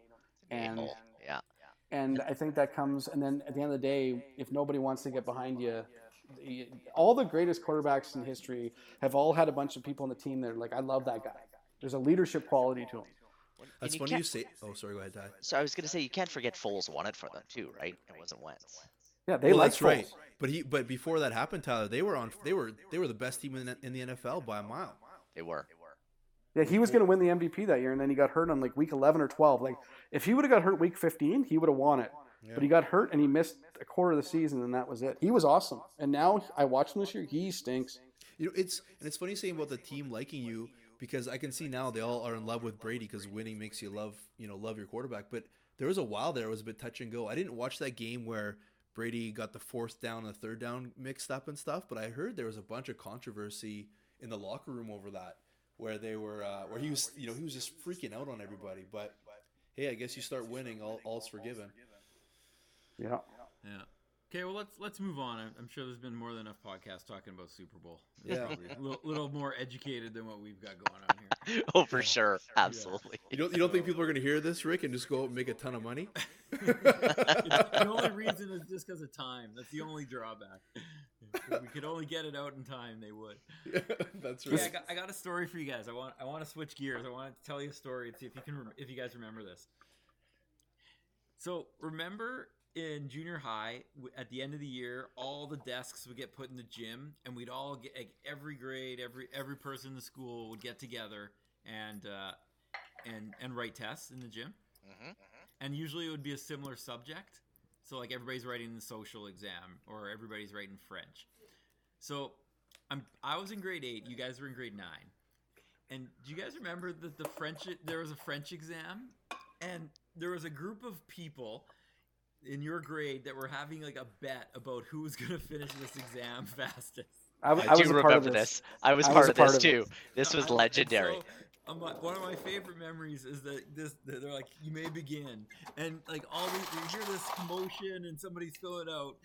And I think that comes, and then at the end of the day, if nobody wants to get behind you. All the greatest quarterbacks in history have all had a bunch of people on the team that are like, I love that guy. There's a leadership quality to him. That's funny you say. Oh, sorry, go ahead, Ty. So I was going to say, you can't forget Foles won it for them too, right? It wasn't Wentz. Yeah, they liked Foles. Right. But before that happened, Tyler, they were the best team in the NFL by a mile. They were. Yeah, he was going to win the MVP that year, and then he got hurt on like week 11 or 12. Like if he would have got hurt week 15, he would have won it. But he got hurt and he missed a quarter of the season, and that was it. He was awesome, and now I watched him this year. He stinks. You know, it's funny saying about the team liking you, because I can see now they all are in love with Brady because winning makes you love your quarterback. But there was a while there it was a bit touch and go. I didn't watch that game where Brady got the fourth down and the third down mixed up and stuff, but I heard there was a bunch of controversy in the locker room over that, where they were where he was just freaking out on everybody. But hey, I guess you start winning, all's forgiven. Yeah. Okay, well, let's move on. I'm sure there's been more than enough podcasts talking about Super Bowl. A little more educated than what we've got going on here. Oh, for sure. Absolutely. Yeah. You don't think people are going to hear this, Rick, and just go out and make a ton of money? The only reason is just because of time. That's the only drawback. If we could only get it out in time, they would. Yeah, that's right. Yeah, I got a story for you guys. I want to switch gears. I want to tell you a story and see if you guys remember this. So, remember in junior high, at the end of the year, all the desks would get put in the gym, and we'd all get, like, every grade, every person in the school would get together and write tests in the gym. Mm-hmm. And usually it would be a similar subject. So, like, everybody's writing the social exam, or everybody's writing French. So, I was in grade 8. You guys were in grade 9. And do you guys remember that the French? There was a French exam, and there was a group of people in your grade that we're having like a bet about who was going to finish this exam fastest. I do remember this. I was part of this too. This was legendary. So, one of my favorite memories is that they're like, you may begin. And like all these, you hear this commotion and somebody's filling out.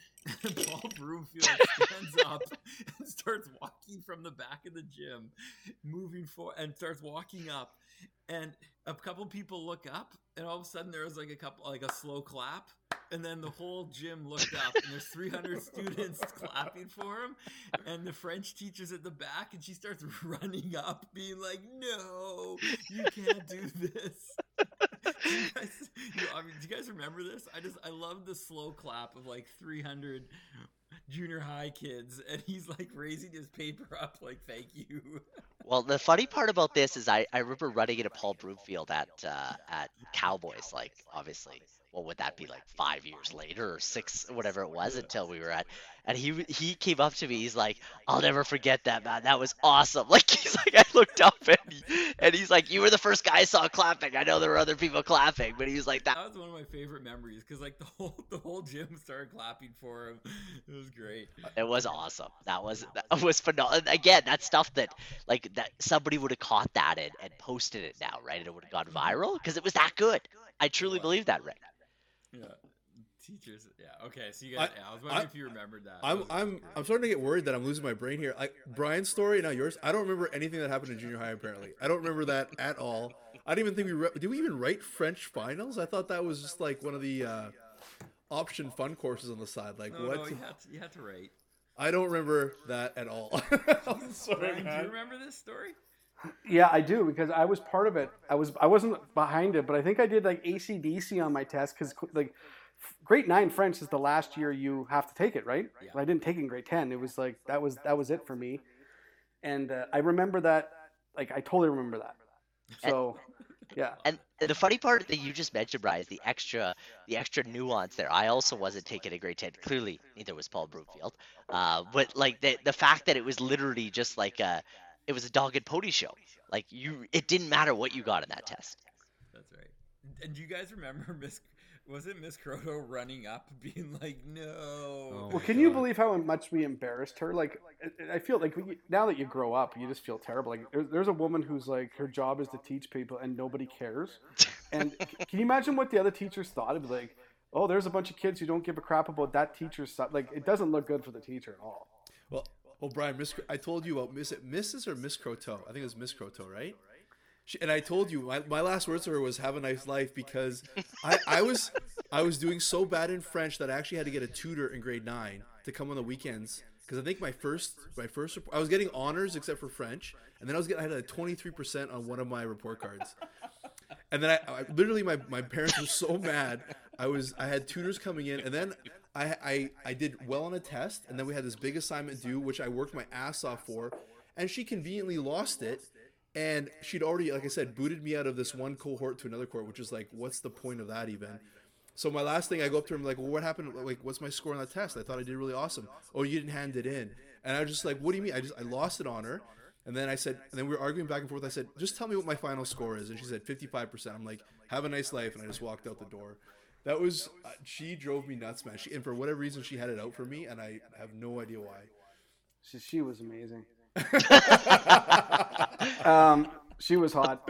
Paul Bloomfield stands up and starts walking from the back of the gym, moving forward, and starts walking up. And a couple people look up, and all of a sudden there was like a couple, like a slow clap. And then the whole gym looked up, and there's 300 students clapping for him. And the French teacher's at the back, and she starts running up, being like, "No, you can't do this." Do you guys remember this? I love the slow clap of like 300 junior high kids, and he's like raising his paper up, like, "Thank you." Well, the funny part about this is I remember running into Paul Bloomfield at Cowboys, like, obviously. What would that be, like, 5 years later or six, whatever it was, until we were at, and he came up to me. He's like, "I'll never forget that, man. That was awesome." Like, he's like, I looked up and he's like, "You were the first guy I saw clapping. I know there were other people clapping," but he was like, that was one of my favorite memories. 'Cause like the whole gym started clapping for him. It was great. It was awesome. That was phenomenal. Again, that's stuff that somebody would have caught that and posted it now, right? And it would have gone viral. 'Cause it was that good. I truly believe that, Rick. Yeah, teachers. Yeah, okay. So you guys, I was wondering if you remembered that. I'm starting to get worried that I'm losing my brain here. Like Brian's story, now yours. I don't remember anything that happened in junior high. Apparently, I don't remember that at all. I don't even think did we even write French finals? I thought that was just like one of the option fun courses on the side. Like, no, what? No, you had to write. I don't remember that at all. I'm sorry, Brian, do you remember this story? Yeah, I do, because I was part of it. I wasn't behind it, but I think I did like AC/DC on my test, because like grade 9 French is the last year you have to take it, right? Yeah. But I didn't take it in grade 10. It was like that was it for me, and I remember that. Like, I totally remember that. So, yeah. And the funny part that you just mentioned, Brian, is the extra nuance there. I also wasn't taking a grade 10. Clearly, neither was Paul Bloomfield. But like the fact that it was literally just like a. It was a dog and pony show. Like, it didn't matter what you got in that test. That's right. And do you guys remember Miss Croteau running up, being like, "No." Oh, well, can you believe how much we embarrassed her? Like, I feel like now that you grow up, you just feel terrible. Like, there's a woman who's like, her job is to teach people, and nobody cares. And can you imagine what the other teachers thought? It'd be like, "Oh, there's a bunch of kids who don't give a crap about that teacher's stuff." Like, it doesn't look good for the teacher at all. Well. Oh, Brian, I told you about Mrs. or Miss Croteau. I think it was Miss Croteau, right? And I told you, my last words to her was, "Have a nice life," because I was doing so bad in French that I actually had to get a tutor in grade 9 to come on the weekends, because I think my first report, I was getting honors except for French, and then I had a 23% on one of my report cards. And then I literally, my parents were so mad. I had tutors coming in, and then I did well on a test, and then we had this big assignment due, which I worked my ass off for, and she conveniently lost it, and she'd already, like I said, booted me out of this one cohort to another cohort, which is like, what's the point of that even? So my last thing, I go up to her and I'm like, "Well, what happened? Like, what's my score on that test? I thought I did really awesome." "Oh, you didn't hand it in." And I was just like, "What do you mean?" I lost it on her. And then I said, and then we were arguing back and forth. I said, "Just tell me what my final score is." And she said 55%. I'm like, "Have a nice life." And I just walked out the door. That was, she drove me nuts, man. And for whatever reason, she had it out for me, and I have no idea why. She was amazing. She was hot.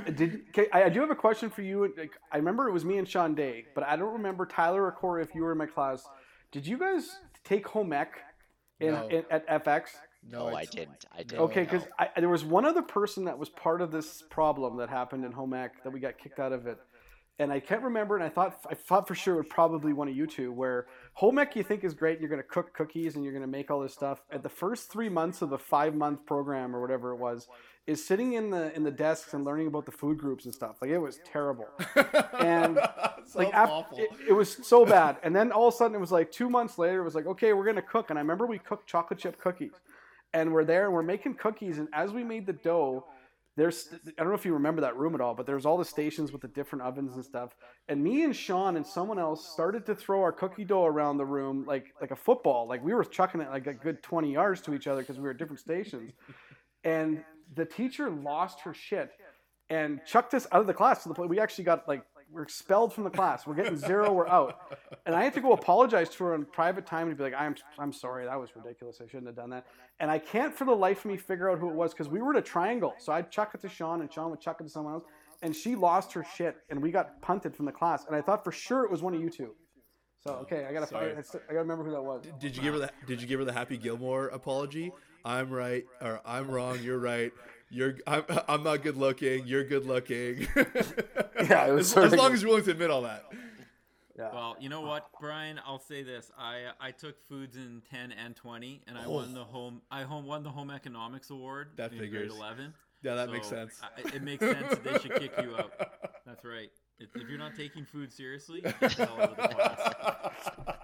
I do have a question for you. I remember it was me and Sean Day, but I don't remember Tyler or Corey if you were in my class. Did you guys take home ec at FX? No, I didn't. Okay, because there was one other person that was part of this problem that happened in home ec that we got kicked out of it. And I can't remember, and I thought for sure it would probably one of you two, where home ec you think is great, and you're going to cook cookies, and you're going to make all this stuff. At the first 3 months of the 5-month program or whatever it was, is sitting in the desks and learning about the food groups and stuff. Like, it was terrible. And like, after, it was so bad. And then all of a sudden it was like 2 months later, it was like, okay, we're going to cook. And I remember we cooked chocolate chip cookies. And we're there, and we're making cookies, and as we made the dough, I don't know if you remember that room at all, but there's all the stations with the different ovens and stuff. And me and Sean and someone else started to throw our cookie dough around the room like a football. Like, we were chucking it like a good 20 yards to each other because we were at different stations. And the teacher lost her shit and chucked us out of the class to the point we actually got we're expelled from the class. We're getting zero. We're out. And I had to go apologize to her in private time and be like, I'm sorry. That was ridiculous. I shouldn't have done that. And I can't for the life of me figure out who it was, because we were at a triangle. So I'd chuck it to Sean, and Sean would chuck it to someone else. And she lost her shit, and we got punted from the class. And I thought for sure it was one of you two. So okay, I gotta remember who that was. Did you give her the Happy Gilmore apology? I'm right, or I'm wrong. You're right. I'm not good looking. You're good looking. Yeah, it was as long as you're willing to admit all that. Yeah. Well, you know what, Brian? I'll say this: I took foods in 10 and 20, and I won the home. I won the home economics award. That figures. Grade 11. Yeah, that makes sense. It makes sense that they should kick you out. That's right. If you're not taking food seriously, get the hell out of the class.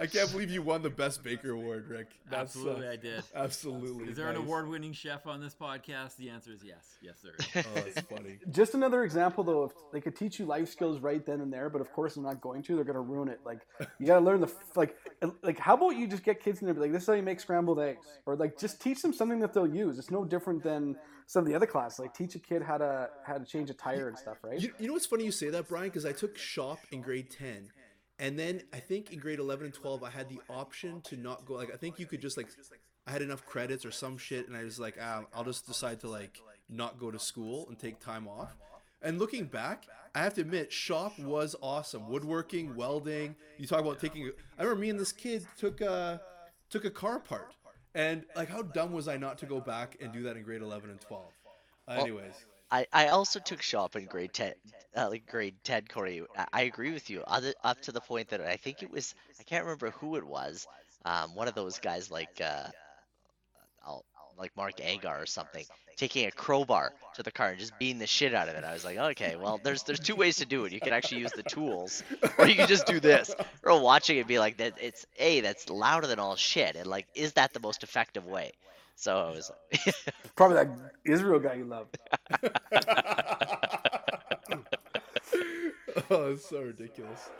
I can't believe you won the Best Baker Award, Rick. Absolutely, I did. Absolutely. Is there an award-winning chef on this podcast? The answer is yes. Yes, there is. Oh, that's funny. Just another example, though, if they could teach you life skills right then and there, but of course they're not going to. They're going to ruin it. Like, you got to learn the – like, how about you just get kids in there and be like, this is how you make scrambled eggs. Or, like, just teach them something that they'll use. It's no different than some of the other classes. Like, teach a kid how to change a tire and stuff, right? You know what's funny you say that, Brian? Because I took shop in grade 10. And then I think in grade 11 and 12, I had the option to not go. Like, I think you could just, like, I had enough credits or some shit. And I was like, I'll just decide to, like, not go to school and take time off. And looking back, I have to admit, shop was awesome. Woodworking, welding. You talk about taking. I remember me and this kid took a car apart. And, like, how dumb was I not to go back and do that in grade 11 and 12? Anyways. I also took shop in grade 10, Corey. I agree with you up to the point that I think it was, I can't remember who it was, one of those guys like Mark Agar or something, taking a crowbar to the car and just beating the shit out of it. I was like, okay, well, there's two ways to do it. You can actually use the tools, or you can just do this. Or watching it be like, that. It's that's louder than all shit. And, like, is that the most effective way? So I was probably that Israel guy you loved. Oh, it's so ridiculous.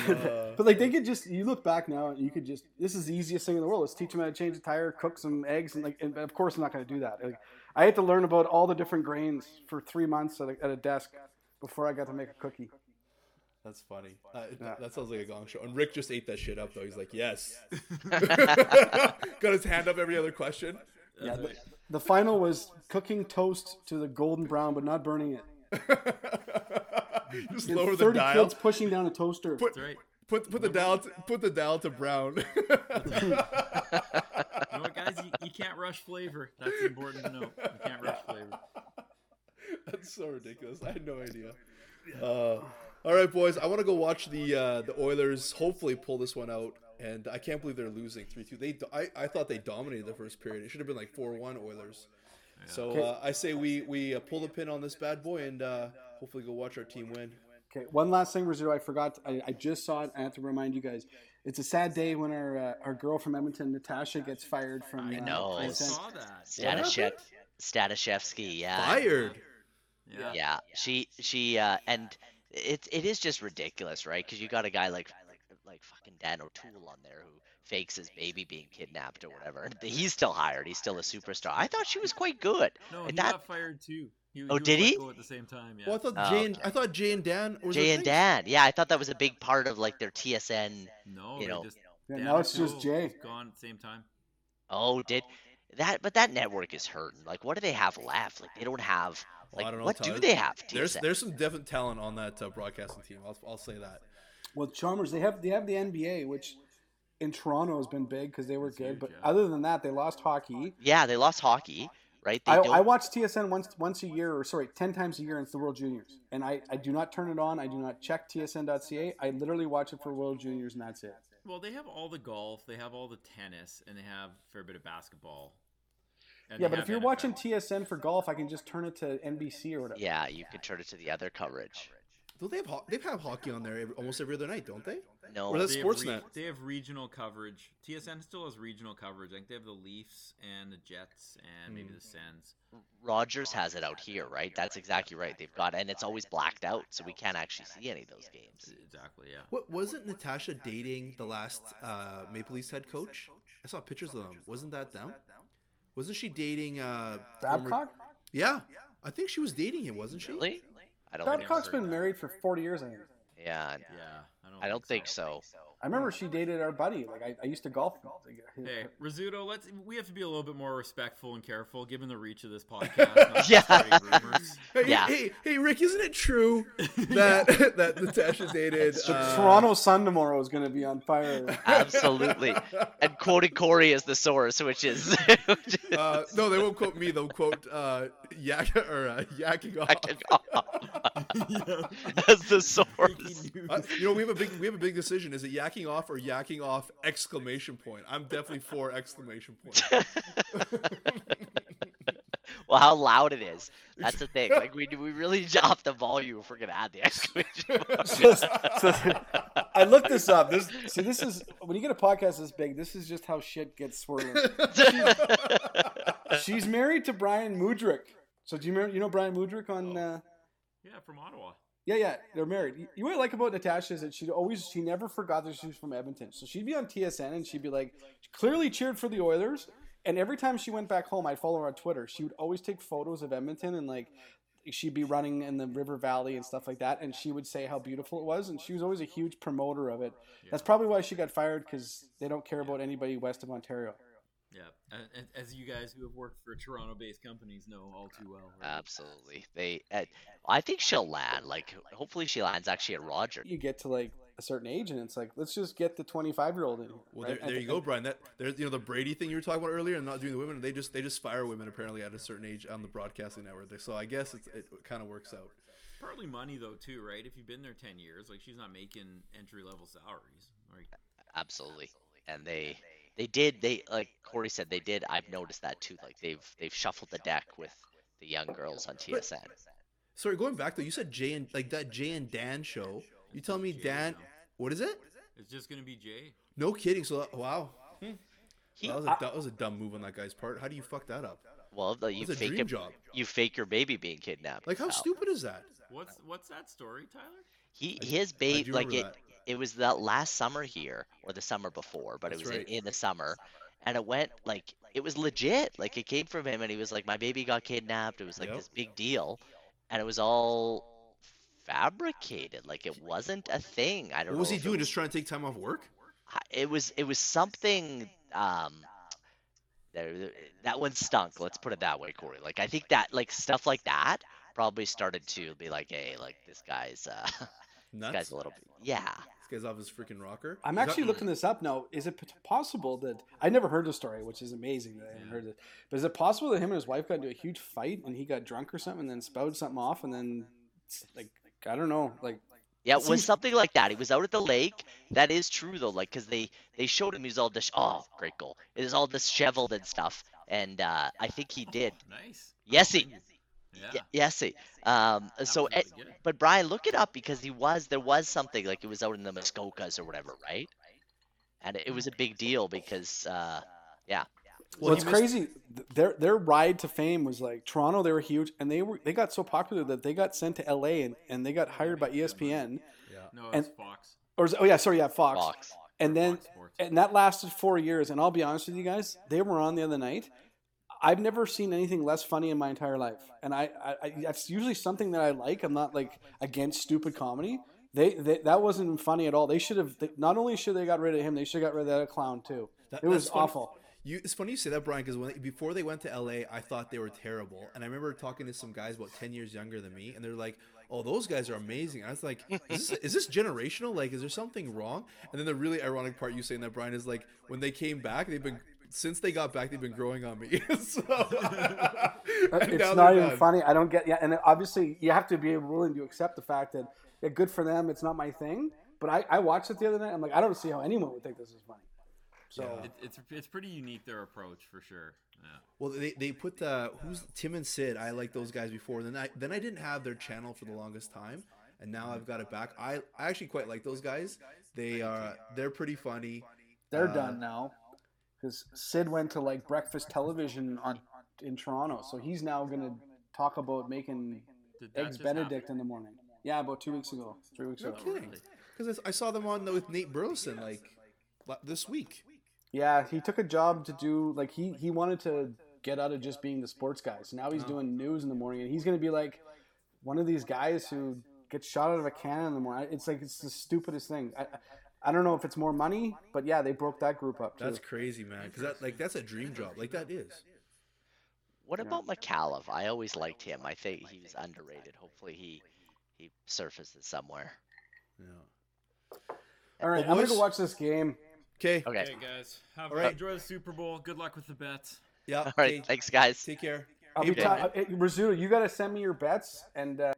But, like, they could just, you look back now and you could just, this is the easiest thing in the world. Let's teach them how to change a tire, cook some eggs. And of course, I'm not going to do that. Like, I had to learn about all the different grains for 3 months at a desk before I got to make a cookie. That's funny. That sounds like a gong show. And Rick just ate that shit up, though. He's like, yes. Got his hand up every other question. Yeah, the final was cooking toast to the golden brown, but not burning it. Just lower the dial. 30 kids pushing down a toaster. Put the dial to brown. You know what, guys? You can't rush flavor. That's important to note. You can't rush flavor. That's so ridiculous. I had no idea. All right, boys. I want to go watch the Oilers hopefully pull this one out, and I can't believe they're losing 3-2. I thought they dominated the first period. It should have been like 4-1 Oilers. Yeah. So I say we pull the pin on this bad boy and hopefully go watch our team win. Okay. One last thing, Rizzo. I forgot. I just saw it. I have to remind you guys. It's a sad day when our girl from Edmonton, Natasha, gets fired from. I know. I saw that. Staniszewski. Yeah. Fired. Yeah. She and. It is just ridiculous, right? Because you got a guy like fucking Dan O'Toole on there who fakes his baby being kidnapped or whatever. And he's still hired. He's still a superstar. I thought she was quite good. No, he got fired too. Did he? At the same time, yeah. Well, I thought Jay and Dan. Dan. Yeah, I thought that was a big part of like their TSN. No, now it's just Jay. Gone at the same time. Oh, did that? But that network is hurting. Like, what do they have left? Like, they don't have. Like, I don't know, what do they have? There's some definite talent on that broadcasting team. I'll say that. Well, Chalmers, they have the NBA, which in Toronto has been big because they were good. But other than that, they lost hockey. Yeah, they lost hockey, right? I watch TSN once a year, 10 times a year, and it's the World Juniors. And I do not turn it on. I do not check TSN.ca. I literally watch it for World Juniors, and that's it. Well, they have all the golf. They have all the tennis, and they have a fair bit of basketball. Yeah, but if you're watching TSN for golf, I can just turn it to NBC or whatever. Yeah, you can turn it to the other coverage. Well, they have hockey on there almost every other night, don't they? No. Or that's Sportsnet. They have regional coverage. TSN still has regional coverage. I think they have the Leafs and the Jets and maybe the Sens. Rogers has it out here, right? That's exactly right. They've got, and it's always blacked out, so we can't actually see any of those games. Exactly, yeah. What, wasn't Natasha dating the last Maple Leafs head coach? I saw pictures of them. Wasn't that them? Wasn't she dating Babcock? Yeah, I think she was dating him, wasn't she? Really? Babcock's been married for 40 years, I think. Yeah, I don't think so. I remember she dated our buddy. Like I used to golf. Hey, Rizzuto, we have to be a little bit more respectful and careful given the reach of this podcast. Hey, Rick, isn't it true that that Natasha dated? The Toronto Sun tomorrow is going to be on fire. Absolutely, and quoted Corey as the source, which is no, they won't quote me. They'll quote Yacking Off. As the source. We have a big decision. Is it Yacking Off or Yacking Off ! I'm definitely for ! Well, how loud it is. That's the thing. Like we really dropped the volume if we're gonna add the ! So, I looked this up. This is when you get a podcast this big, this is just how shit gets swirling. She's married to Brian Mudrick. So do you remember, Brian Mudrick on yeah, from Ottawa. Yeah, they're married. You what I like about Natasha is that she never forgot that she was from Edmonton. So she'd be on TSN and she'd be like, clearly cheered for the Oilers. And every time she went back home, I'd follow her on Twitter. She would always take photos of Edmonton and like she'd be running in the river valley and stuff like that. And she would say how beautiful it was. And she was always a huge promoter of it. That's probably why she got fired, because they don't care about anybody west of Ontario. Yeah, as you guys who have worked for Toronto-based companies know all too well. Right? Absolutely. I think she'll land. Like, hopefully she lands actually at Roger. You get to, like, a certain age, and it's like, let's just get the 25-year-old in. Well, right? There you go, Brian. There's the Brady thing you were talking about earlier, and not doing the women. They just fire women, apparently, at a certain age on the broadcasting network. So I guess it kind of works out. Partly money, though, too, right? If you've been there 10 years, like, she's not making entry-level salaries. Right? Absolutely. And They like Corey said, they did. I've noticed that too. Like they've shuffled the deck with the young girls on TSN. Sorry, going back though, you said Jay and like that Jay and Dan show. You tell me Dan, what is it? It's just gonna be Jay. No kidding. So wow, that was a dumb move on that guy's part. How do you fuck that up? Well, you fake your baby being kidnapped. Like how stupid is that? What's that story, Tyler? His baby, like it. That. It was that last summer here or the summer before, but it was right. in the summer. And it went like, it was legit. Like it came from him and he was like, my baby got kidnapped. It was like this big deal. And it was all fabricated. Like it wasn't a thing. I don't know. What was he doing? Just trying to take time off work? It was something, that one stunk. Let's put it that way, Corey. Like, I think that like stuff like that probably started to be like, hey, like this guy's, nuts. This guy's a little bit, yeah. This guy's off his freaking rocker. I'm actually looking this up now. Is it possible that I never heard the story, which is amazing that I haven't heard it. But is it possible that him and his wife got into a huge fight and he got drunk or something and then spouted something off and then, like, I don't know, like. Yeah, it was something like that. He was out at the lake. That is true though, like, because they showed him. He was all great goal. It was all disheveled and stuff, and I think he did. Nice. Yesy. Yeah. Yesy. But Brian, look it up because there was something like it was out in the Muskokas or whatever, right? And it was a big deal because, yeah. Well, it's crazy. Their ride to fame was like Toronto. They were huge, and they got so popular that they got sent to L.A. and they got hired by ESPN. Yeah. No, it was Fox. Fox. And then and that lasted 4 years. And I'll be honest with you guys, they were on the other night. I've never seen anything less funny in my entire life. And I that's usually something that I like. I'm not like against stupid comedy. That wasn't funny at all. They should have, not only should they got rid of him, they should have got rid of that clown too. It was awful. It's funny you say that, Brian, because before they went to LA, I thought they were terrible. And I remember talking to some guys about 10 years younger than me, and they're like, oh, those guys are amazing. And I was like, is this generational? Like, is there something wrong? And then the really ironic part you saying that, Brian, is like when they came back, since they got back, they've been growing on me. So, it's not even funny. I don't get. Yeah, and obviously, you have to be willing to accept the fact that good for them. It's not my thing. But I watched it the other night. I'm like, I don't see how anyone would think this is funny. So yeah, it's pretty unique, their approach for sure. Yeah. Well, they put who's Tim and Sid. I liked those guys before. Then I didn't have their channel for the longest time, and now I've got it back. I actually quite like those guys. They're pretty funny. They're done now. Because Sid went to like breakfast television in Toronto, so he's now gonna talk about making eggs Benedict in the morning. Yeah, about 2 weeks ago, 3 weeks ago. No kidding. Because I saw them on with Nate Burleson like this week. Yeah, he took a job to do like he wanted to get out of just being the sports guy, so now he's doing news in the morning, and he's gonna be like one of these guys who gets shot out of a cannon in the morning. It's like it's the stupidest thing. I, I don't know if it's more money, but yeah, they broke that group up too. That's crazy, man. Because that, like, that's a dream job. Like, that is. What about McCallum? I always liked him. I think he was underrated. Hopefully he surfaces somewhere. Yeah. All right, I'm going to go watch this game. Okay. Okay, guys. Enjoy the Super Bowl. Good luck with the bets. Yeah. All right. Thanks, guys. Take care. I'll be Rizzuto, you got to send me your bets and